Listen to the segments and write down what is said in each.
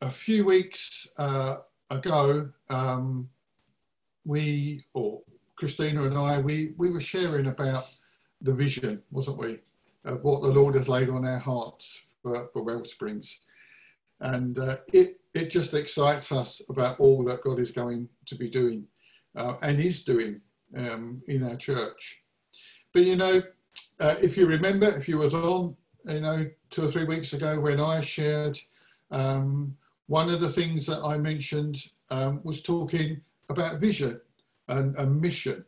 a few weeks ago, Christina and I, we were sharing about the vision, wasn't we, of what the Lord has laid on our hearts for Wellsprings. And it just excites us about all that God is going to be doing and is doing in our church. But, you know, if you remember, if you was on, you know, 2 or 3 weeks ago when I shared, one of the things that I mentioned was talking about vision and mission,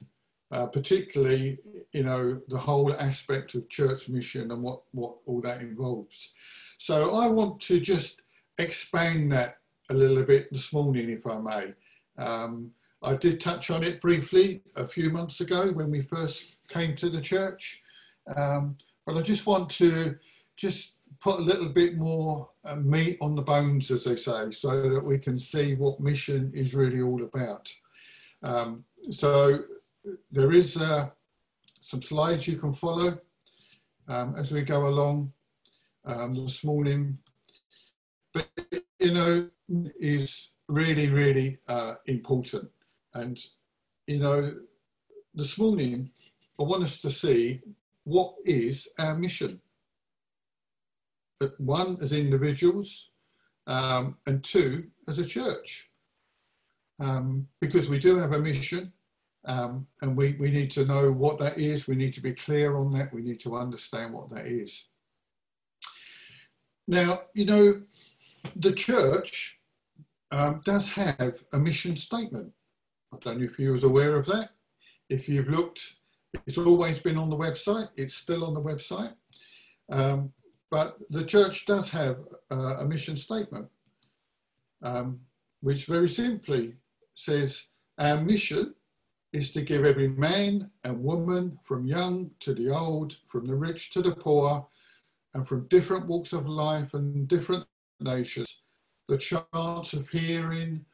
particularly, you know, the whole aspect of church mission and what all that involves. So I want to just expand that a little bit this morning, if I may. I did touch on it briefly a few months ago when we first came to the church, but I just want to just put a little bit more meat on the bones, as they say, so that we can see what mission is really all about. So there is some slides you can follow as we go along this morning. But, you know, is really, really important. And, you know, this morning, I want us to see what is our mission. But one, as individuals, and two, as a church. Because we do have a mission, and we need to know what that is. We need to be clear on that. We need to understand what that is. Now, you know, the church does have a mission statement. I don't know if you was aware of that. If you've looked, it's always been on the website. It's still on the website. But the church does have a mission statement, which very simply says, our mission is to give every man and woman, from young to the old, from the rich to the poor, and from different walks of life and different nations, the chance of hearing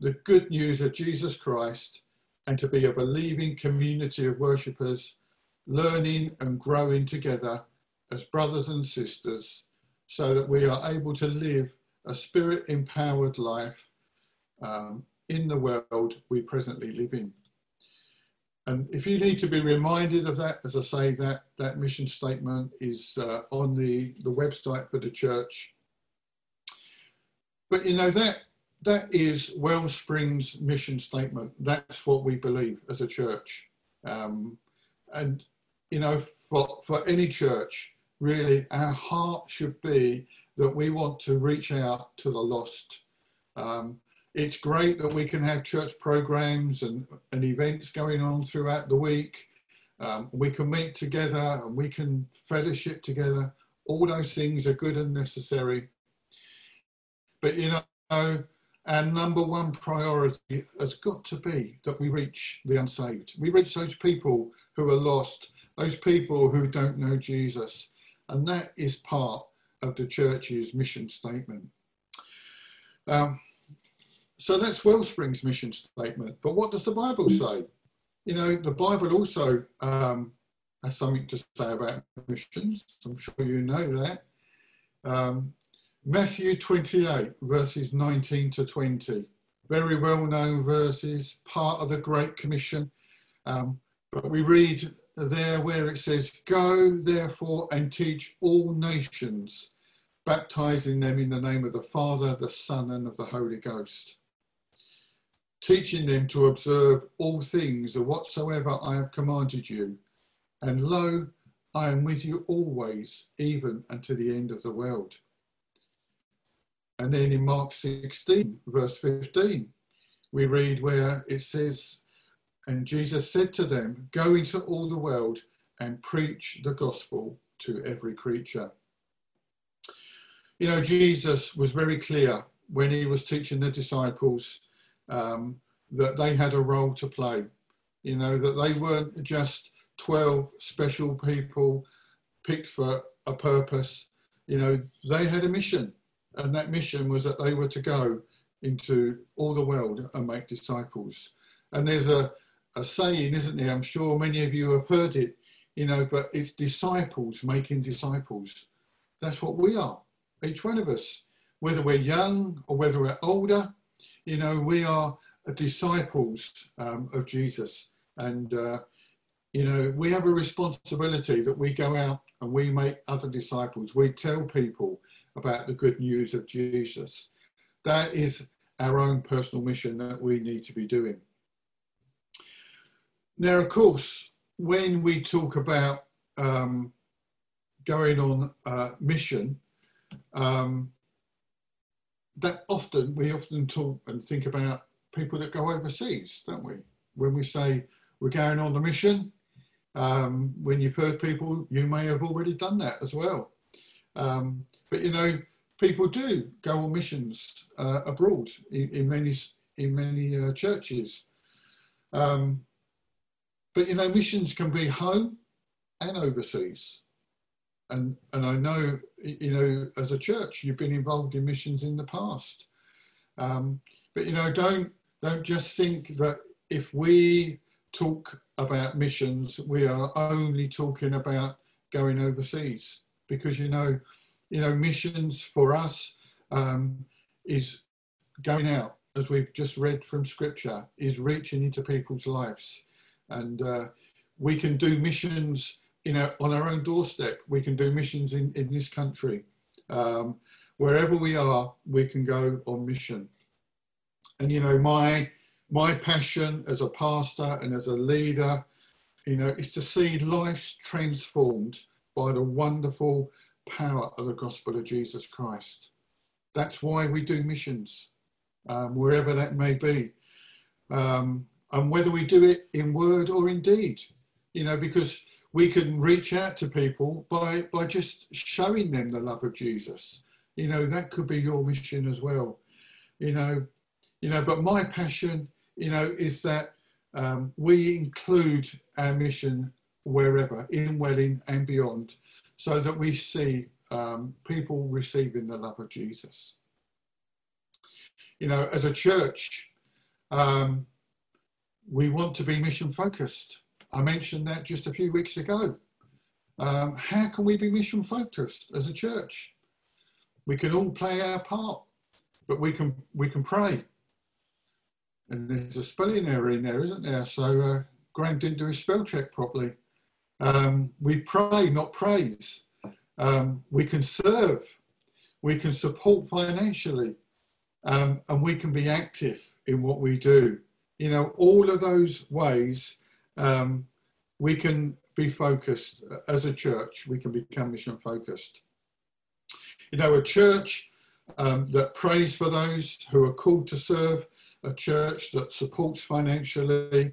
the good news of Jesus Christ, and to be a believing community of worshippers, learning and growing together as brothers and sisters, so that we are able to live a spirit-empowered life in the world we presently live in. And if you need to be reminded of that, as I say, that mission statement is on the website for the church. But, you know, that is Wellsprings' mission statement. That's what we believe as a church. And, you know, for any church, really, our heart should be that we want to reach out to the lost. It's great that we can have church programs and events going on throughout the week. We can meet together and we can fellowship together. All those things are good and necessary. But, you know, our number one priority has got to be that we reach the unsaved. We reach those people who are lost, those people who don't know Jesus. And that is part of the church's mission statement. So that's Wellsprings' mission statement. But what does the Bible say? You know, the Bible also has something to say about missions. I'm sure you know that. Matthew 28, verses 19 to 20. Very well-known verses, part of the Great Commission. But we read there where it says, "Go, therefore, and teach all nations, baptizing them in the name of the Father, the Son, and of the Holy Ghost, teaching them to observe all things of whatsoever I have commanded you. And lo, I am with you always, even unto the end of the world." And then in Mark 16, verse 15, we read where it says, "And Jesus said to them, Go into all the world and preach the gospel to every creature." You know, Jesus was very clear when he was teaching the disciples that they had a role to play. You know, that they weren't just 12 special people picked for a purpose. You know, they had a mission. And that mission was that they were to go into all the world and make disciples. And there's a saying, isn't there? I'm sure many of you have heard it, you know, but it's disciples making disciples. That's what we are. Each one of us, whether we're young or whether we're older, you know, we are disciples of Jesus. And, you know, we have a responsibility that we go out and we make other disciples. We tell people about the good news of Jesus. That is our own personal mission that we need to be doing. Now, of course, when we talk about going on mission, that often, we often talk and think about people that go overseas, don't we? When we say we're going on the mission, when you've heard people, you may have already done that as well. But you know, people do go on missions abroad in many churches. But you know, missions can be home and overseas. And I know, you know, as a church, you've been involved in missions in the past. But you know, don't just think that if we talk about missions, we are only talking about going overseas, because you know, missions for us is going out, as we've just read from Scripture, is reaching into people's lives, and we can do missions. You know, on our own doorstep, we can do missions in this country. Wherever we are, we can go on mission. And, you know, my passion as a pastor and as a leader, you know, is to see lives transformed by the wonderful power of the gospel of Jesus Christ. That's why we do missions, wherever that may be. And whether we do it in word or in deed, you know, because we can reach out to people by just showing them the love of Jesus. You know, that could be your mission as well. You know, but my passion, you know, is that we include our mission wherever, in Welling and beyond, so that we see people receiving the love of Jesus. You know, as a church, we want to be mission focused. I mentioned that just a few weeks ago. How can we be mission focused as a church? We can all play our part, but we can pray. And there's a spelling error in there, isn't there? So Graham didn't do his spell check properly. We pray, not praise. We can serve. We can support financially. And we can be active in what we do. You know, all of those ways we can be focused as a church. We can become mission focused. You know, a church that prays for those who are called to serve, a church that supports financially,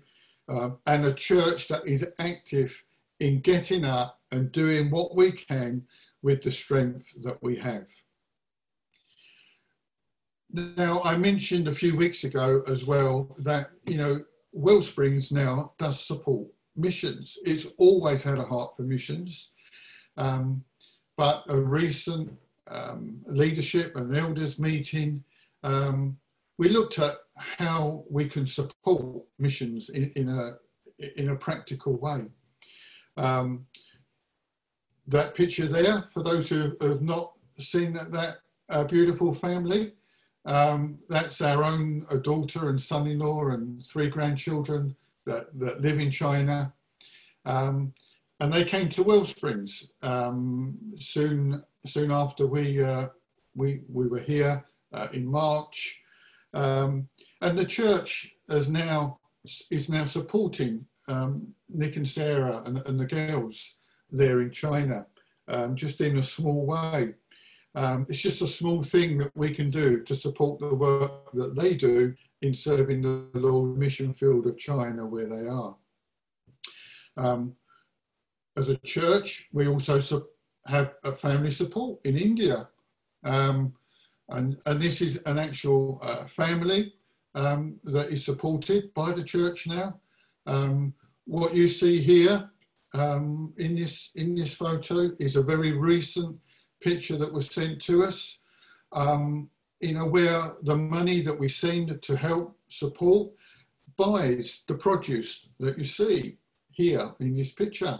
and a church that is active in getting up and doing what we can with the strength that we have. Now, I mentioned a few weeks ago as well that, you know, Wellsprings now does support missions. It's always had a heart for missions, but a recent leadership and elders meeting, we looked at how we can support missions in a practical way. That picture there, for those who have not seen that beautiful family, that's our own daughter and son-in-law and 3 grandchildren that live in China. And they came to Wellsprings soon after we were here in March. And the church is now supporting Nick and Sarah and the girls there in China, just in a small way. It's just a small thing that we can do to support the work that they do in serving the Lord mission field of China where they are. As a church, we also have a family support in India. And this is an actual family that is supported by the church now. What you see here in this photo is a very recent picture that was sent to us, you know, where the money that we send to help support buys the produce that you see here in this picture.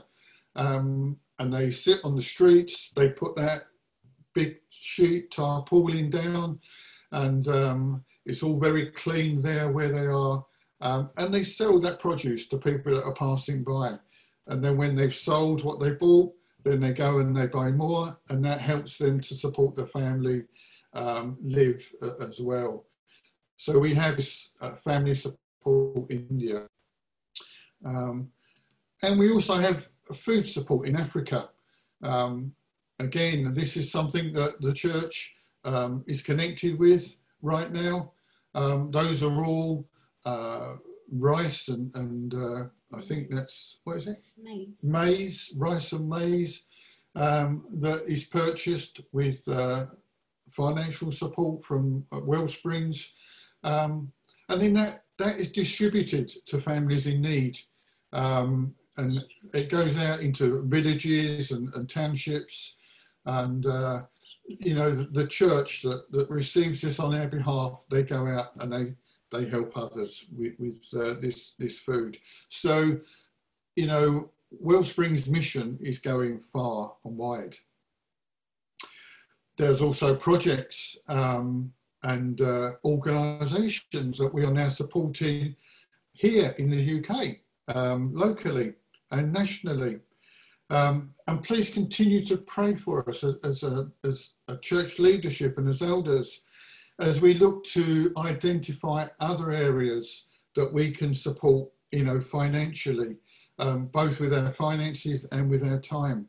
And they sit on the streets, they put that big sheet tarpaulin down, and it's all very clean there where they are. And they sell that produce to people that are passing by. And then when they've sold what they bought, then they go and they buy more, and that helps them to support the family live as well. So we have this family support in India. And we also have food support in Africa. Again, this is something that the church is connected with right now. Those are all rice and I think that's, what is it? Maize. Maize, rice and maize that is purchased with financial support from Wellsprings. And then that is distributed to families in need. And it goes out into villages and townships, and you know, the church that receives this on our behalf, they go out and they help others with this food. So, you know, Wellspring's mission is going far and wide. There's also projects and organisations that we are now supporting here in the UK, locally and nationally. And please continue to pray for us as a church leadership and as elders, as we look to identify other areas that we can support, you know, financially, both with our finances and with our time.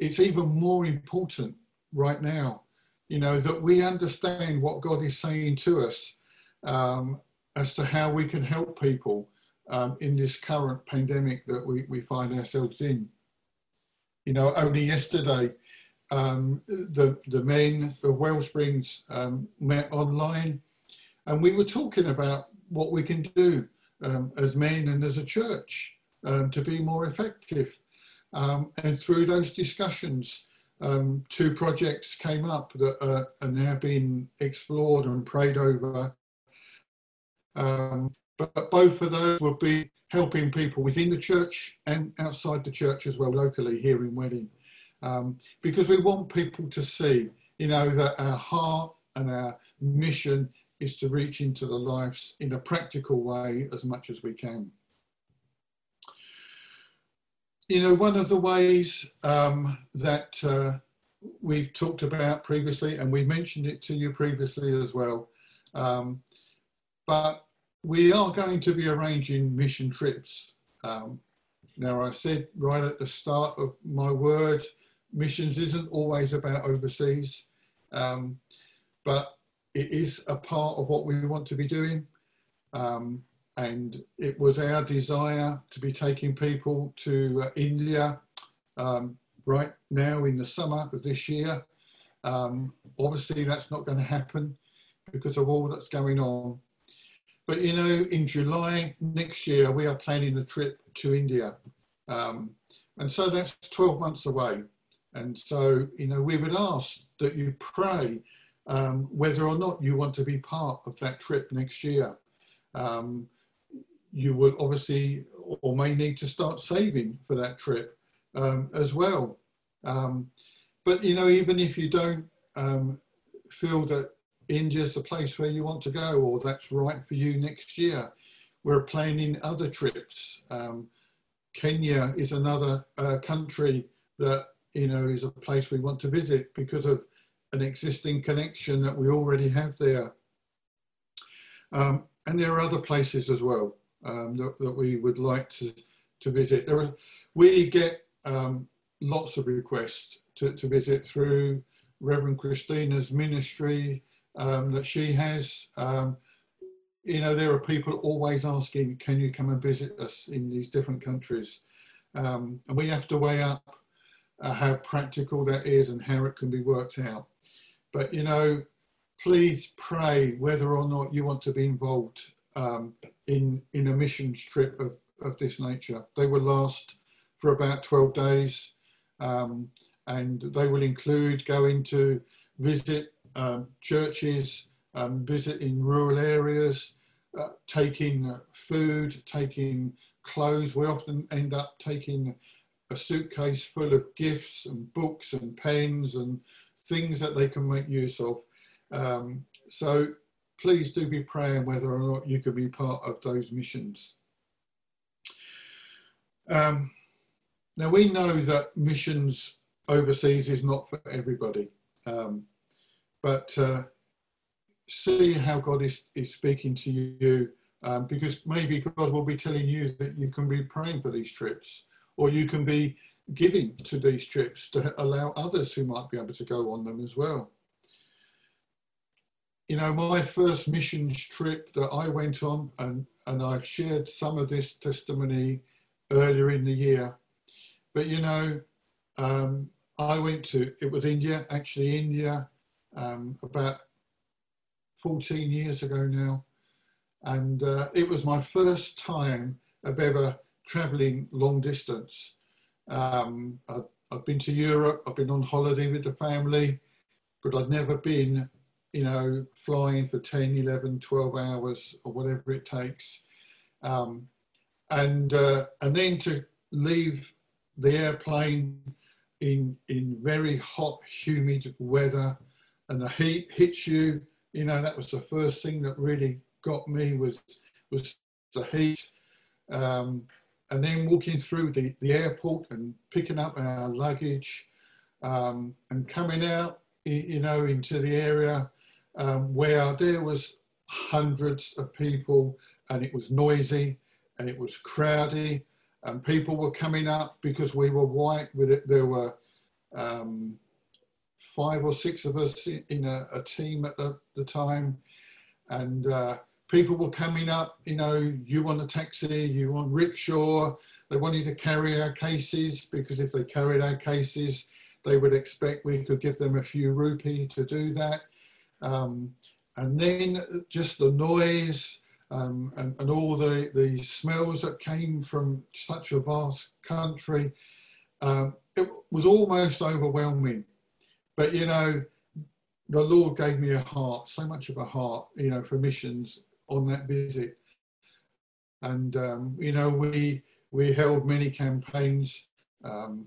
It's even more important right now, you know, that we understand what God is saying to us as to how we can help people in this current pandemic that we find ourselves in. You know, only yesterday, the men of Wellsprings met online, and we were talking about what we can do as men and as a church to be more effective. And through those discussions, two projects came up that are now being explored and prayed over. But both of those will be helping people within the church and outside the church as well, locally here in Welling. Because we want people to see, you know, that our heart and our mission is to reach into the lives in a practical way as much as we can. You know, one of the ways that we've talked about previously, and we mentioned it to you previously as well, but we are going to be arranging mission trips. Now, I said right at the start of my word, missions isn't always about overseas, but it is a part of what we want to be doing. And it was our desire to be taking people to India right now in the summer of this year. Obviously, that's not going to happen because of all that's going on. But, you know, in July next year, we are planning a trip to India. And so that's 12 months away. And so, you know, we would ask that you pray whether or not you want to be part of that trip next year. You will obviously, or may need to start saving for that trip as well. But, you know, even if you don't feel that India's the place where you want to go, or that's right for you next year, we're planning other trips. Kenya is another country that, you know, is a place we want to visit because of an existing connection that we already have there. And there are other places as well that we would like to visit. We get lots of requests to visit through Reverend Christina's ministry that she has. You know, there are people always asking, can you come and visit us in these different countries? And we have to weigh up how practical that is and how it can be worked out. But, you know, please pray whether or not you want to be involved in a missions trip of this nature. They will last for about 12 days, and they will include going to visit churches, visiting rural areas, taking food, taking clothes. We often end up taking a suitcase full of gifts and books and pens and things that they can make use of. So please do be praying whether or not you can be part of those missions. Now we know that missions overseas is not for everybody, but see how God is speaking to you, because maybe God will be telling you that you can be praying for these trips, or you can be giving to these trips to allow others who might be able to go on them as well. You know, my first missions trip that I went on, and I've shared some of this testimony earlier in the year, but you know, I went to, it was India, actually India, about 14 years ago now, and it was my first time of ever traveling long distance. I've been to Europe, I've been on holiday with the family, but I'd never been, you know, flying for 10, 11, 12 hours or whatever it takes. And then to leave the airplane in very hot, humid weather, and the heat hits you. You know, that was the first thing that really got me, was the heat. And then walking through the airport and picking up our luggage, and coming out, you know, into the area where there was hundreds of people, and it was noisy and it was crowded, and people were coming up because we were white with it. There were 5 or 6 of us in a team at the time, and people were coming up, you know, you want a taxi, you want rickshaw. They wanted to carry our cases, because if they carried our cases, they would expect we could give them a few rupee to do that. And then just the noise, and all the smells that came from such a vast country, it was almost overwhelming. But you know, the Lord gave me a heart, so much of a heart, you know, for missions on that visit. And you know, we held many campaigns, and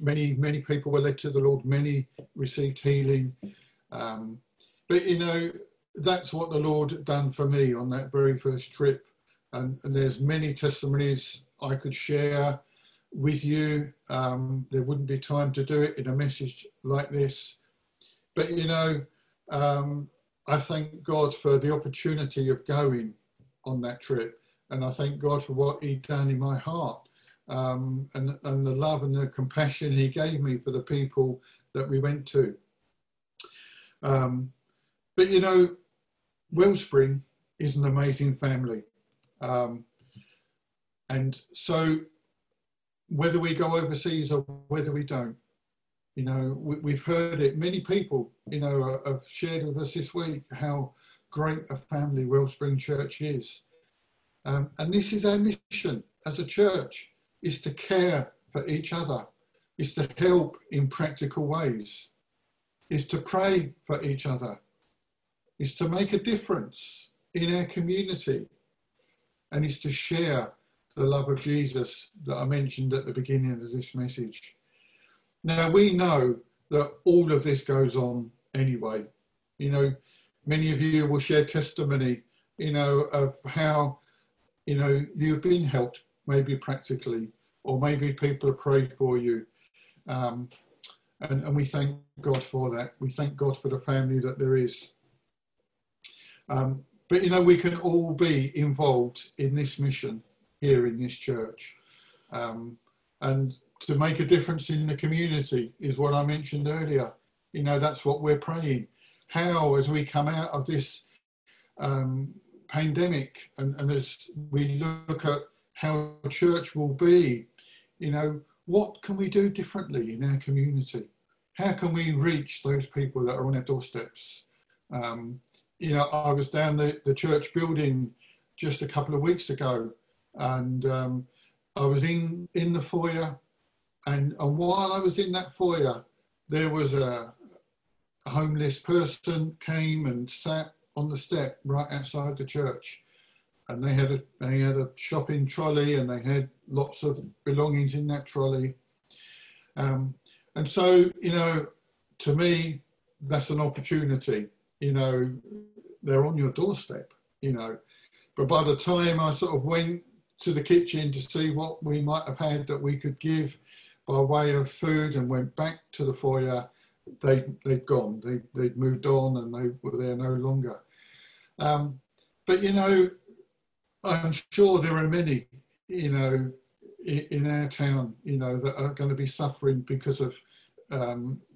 many people were led to the Lord, many received healing. But you know, that's what the Lord done for me on that very first trip. And there's many testimonies I could share with you. There wouldn't be time to do it in a message like this. But you know, I thank God for the opportunity of going on that trip. And I thank God for what He done in my heart, and the love and the compassion He gave me for the people that we went to. But you know, Wellspring is an amazing family. And so whether we go overseas or whether we don't, you know, we've heard it. Many people, you know, have shared with us this week how great a family Wellspring Church is. And this is our mission as a church, is to care for each other, is to help in practical ways, is to pray for each other, is to make a difference in our community, and is to share the love of Jesus that I mentioned at the beginning of this message. Now, we know that all of this goes on anyway. You know, many of you will share testimony, you know, of how, you know, you've been helped, maybe practically, or maybe people have prayed for you. And we thank God for that. We thank God for the family that there is. But you know, we can all be involved in this mission here in this church, and to make a difference in the community is what I mentioned earlier. You know, that's what we're praying. How, as we come out of this pandemic, and as we look at how church will be, you know, what can we do differently in our community? How can we reach those people that are on our doorsteps? You know, I was down the church building just a couple of weeks ago, and I was in the foyer, and while I was in that foyer, there was a homeless person came and sat on the step right outside the church, and they had a shopping trolley, and they had lots of belongings in that trolley. And so, you know, to me, that's an opportunity. You know, they're on your doorstep, you know. But by the time I sort of went to the kitchen to see what we might have had that we could give by way of food, and went back to the foyer, they'd gone, they'd moved on, and they were there no longer. But, you know, I'm sure there are many, you know, in our town, you know, that are going to be suffering because of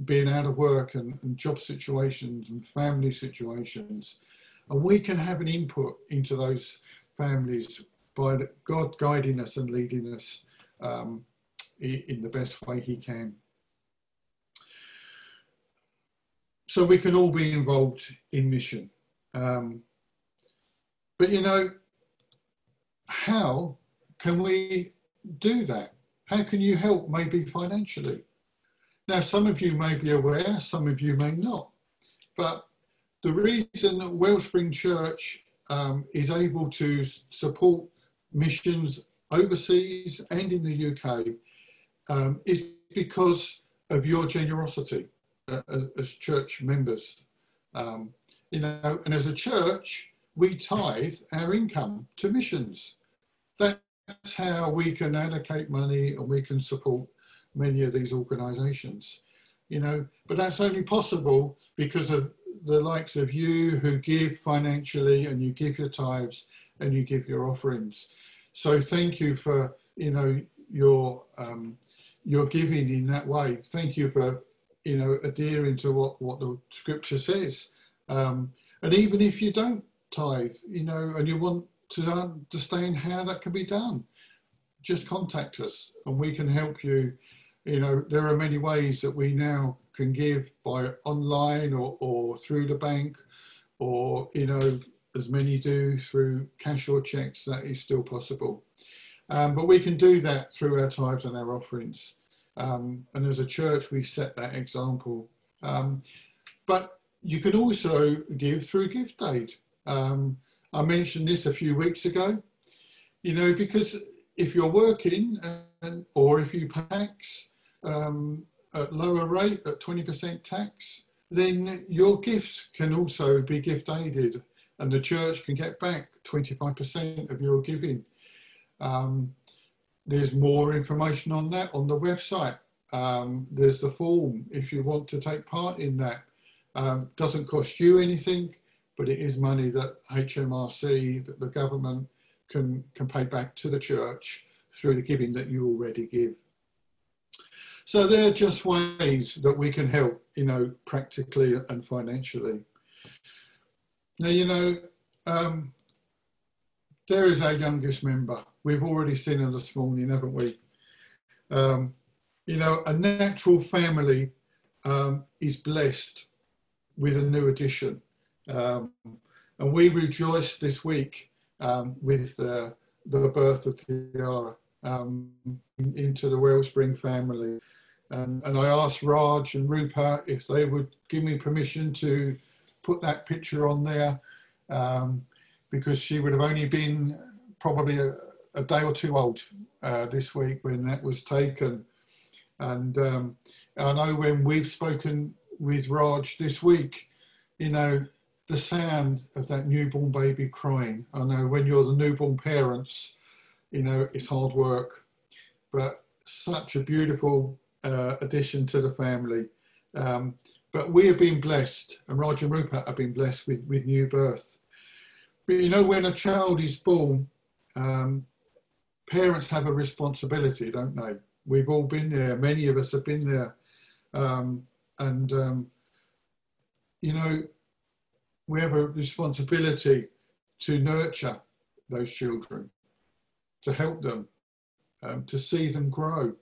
being out of work, and job situations and family situations. And we can have an input into those families by God guiding us and leading us in the best way he can. So we can all be involved in mission. But, you know, how can we do that? How can you help, maybe financially? Now, some of you may be aware, some of you may not. But the reason that Wellspring Church is able to support missions overseas and in the UK is because of your generosity as church members. You know, and as a church, we tithe our income to missions. That's how we can allocate money, and we can support many of these organisations, you know. But that's only possible because of the likes of you who give financially, and you give your tithes, and you give your offerings. So thank you for, you know, your giving in that way. Thank you for, you know, adhering to what the scripture says. And even if you don't tithe, you know, and you want to understand how that can be done, just contact us and we can help you. You know, there are many ways that we now can give, by online or through the bank, or, you know, as many do through cash or checks. That is still possible. But we can do that through our tithes and our offerings. And as a church, we set that example. But you can also give through gift aid. I mentioned this a few weeks ago, you know, because if you're working or if you pay tax at lower rate, at 20% tax, then your gifts can also be gift aided, and the church can get back 25% of your giving. There's more information on that on the website. There's the form if you want to take part in that. Doesn't cost you anything, but it is money that HMRC, that the government can pay back to the church through the giving that you already give. So there are just ways that we can help, you know, practically and financially. Now, you know, there is our youngest member. We've already seen her this morning, haven't we? You know, a natural family is blessed with a new addition. And we rejoiced this week with the birth of Tiara into the Wellspring family. And I asked Raj and Rupa if they would give me permission to put that picture on there, because she would have only been probably a day or two old this week when that was taken. And I know when we've spoken with Raj this week, you know, the sound of that newborn baby crying. I know when you're the newborn parents, you know, it's hard work, but such a beautiful addition to the family. But we have been blessed, and Raj and Rupa have been blessed with new birth. But you know, when a child is born, parents have a responsibility, don't they? We've all been there. Many of us have been there. You know, we have a responsibility to nurture those children, to help them, to see them grow.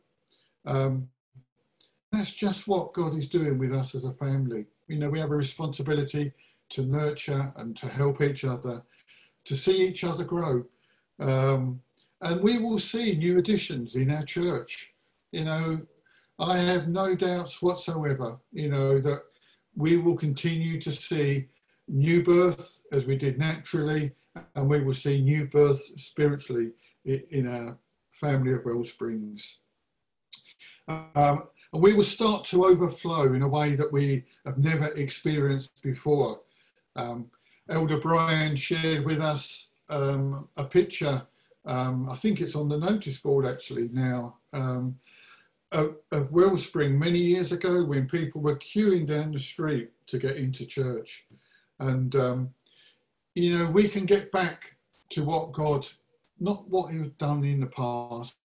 That's just what God is doing with us as a family. You know, we have a responsibility to nurture and to help each other, to see each other grow. And we will see new additions in our church. You know, I have no doubts whatsoever, you know, that we will continue to see new birth as we did naturally, and we will see new birth spiritually in our family of Wellsprings. And we will start to overflow in a way that we have never experienced before. Elder Brian shared with us a picture, I think it's on the notice board actually now, a Wellspring many years ago when people were queuing down the street to get into church. And you know, we can get back to what God, not what he's done in the past,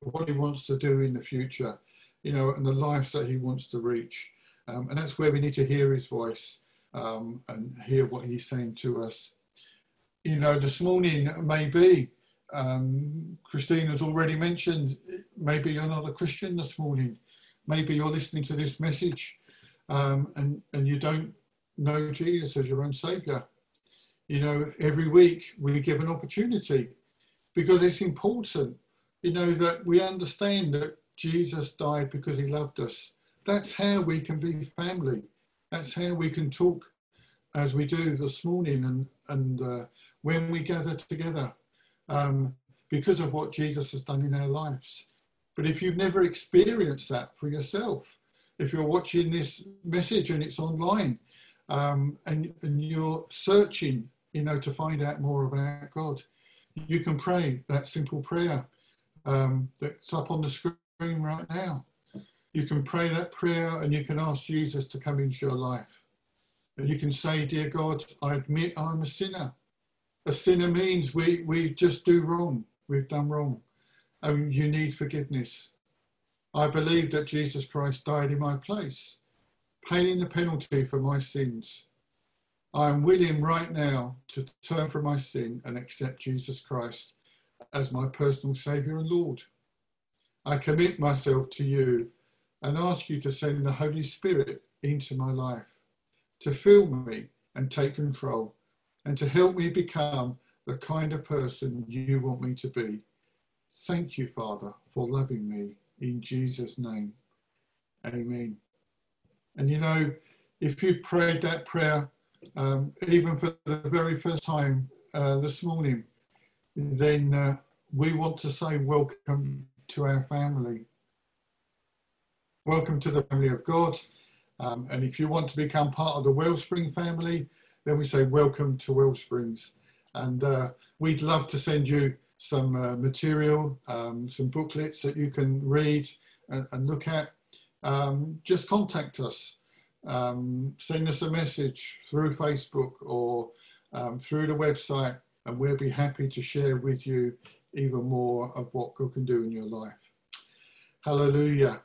but what he wants to do in the future, you know, and the lives that he wants to reach. And that's where we need to hear his voice and hear what he's saying to us. You know, this morning, maybe Christina's already mentioned, maybe you're not a Christian this morning. Maybe you're listening to this message and you don't know Jesus as your own saviour. You know, every week we give an opportunity, because it's important, you know, that we understand that Jesus died because he loved us. That's how we can be family. That's how we can talk as we do this morning and when we gather together, because of what Jesus has done in our lives. But if you've never experienced that for yourself, if you're watching this message and it's online, and you're searching, you know, to find out more about God, you can pray that simple prayer that's up on the screen right now. You can pray that prayer and you can ask Jesus to come into your life. And you can say, dear God, I admit I'm a sinner. A sinner means we just do wrong. We've done wrong. And you need forgiveness. I believe that Jesus Christ died in my place, paying the penalty for my sins. I am willing right now to turn from my sin and accept Jesus Christ as my personal Saviour and Lord. I commit myself to you and ask you to send the Holy Spirit into my life, to fill me and take control, and to help me become the kind of person you want me to be. Thank you, Father, for loving me. In Jesus' name, amen. And you know, if you prayed that prayer, even for the very first time this morning, then we want to say welcome to our family. Welcome to the family of God. And if you want to become part of the Wellspring family, then we say welcome to Wellsprings. And we'd love to send you some material, some booklets that you can read and look at. Just contact us, send us a message through Facebook or through the website, and we'll be happy to share with you even more of what God can do in your life. Hallelujah.